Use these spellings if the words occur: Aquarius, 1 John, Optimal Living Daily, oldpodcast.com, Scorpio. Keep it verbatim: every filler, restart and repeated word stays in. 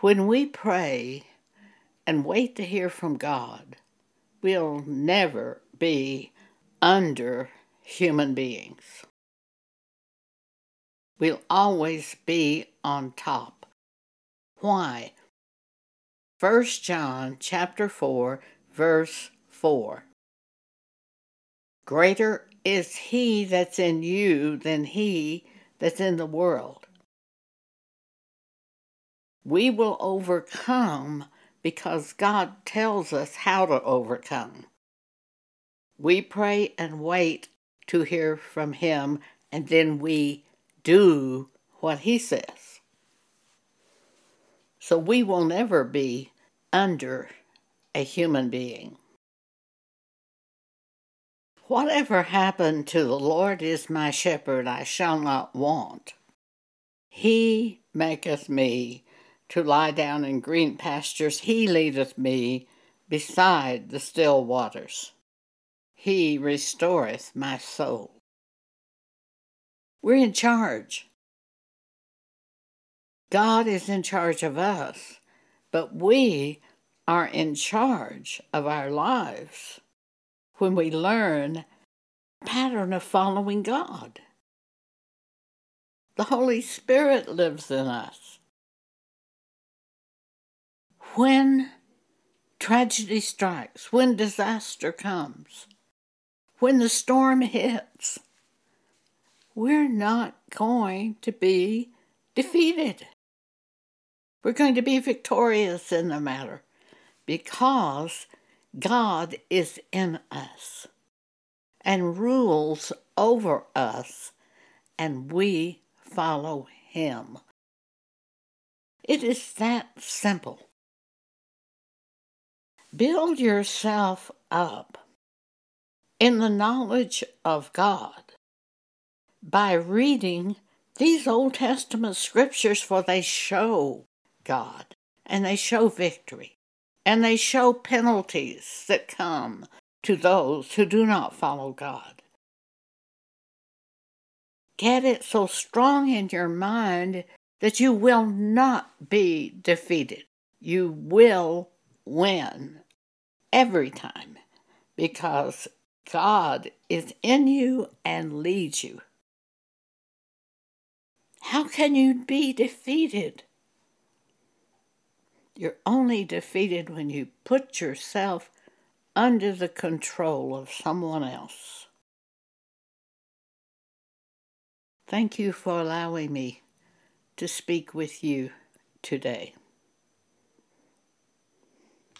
When we pray and wait to hear from God, we'll never be under human beings. We'll always be on top. Why? First John chapter four, verse four. Greater is he that's in you than he that's in the world. We will overcome because God tells us how to overcome. We pray and wait to hear from him, and then we do what he says. So we will never be under a human being. Whatever happened to the Lord is my shepherd, I shall not want. He maketh me to lie down in green pastures. He leadeth me beside the still waters. He restoreth my soul. We're in charge. God is in charge of us, but we are in charge of our lives when we learn the pattern of following God. The Holy Spirit lives in us. When tragedy strikes, when disaster comes, when the storm hits, we're not going to be defeated. We're going to be victorious in the matter because God is in us and rules over us, and we follow him. It is that simple. Build yourself up in the knowledge of God by reading these Old Testament scriptures, for they show God, and they show victory, and they show penalties that come to those who do not follow God. Get it so strong in your mind that you will not be defeated. You will win every time because God is in you and leads you. How can you be defeated? You're only defeated when you put yourself under the control of someone else. Thank you for allowing me to speak with you today.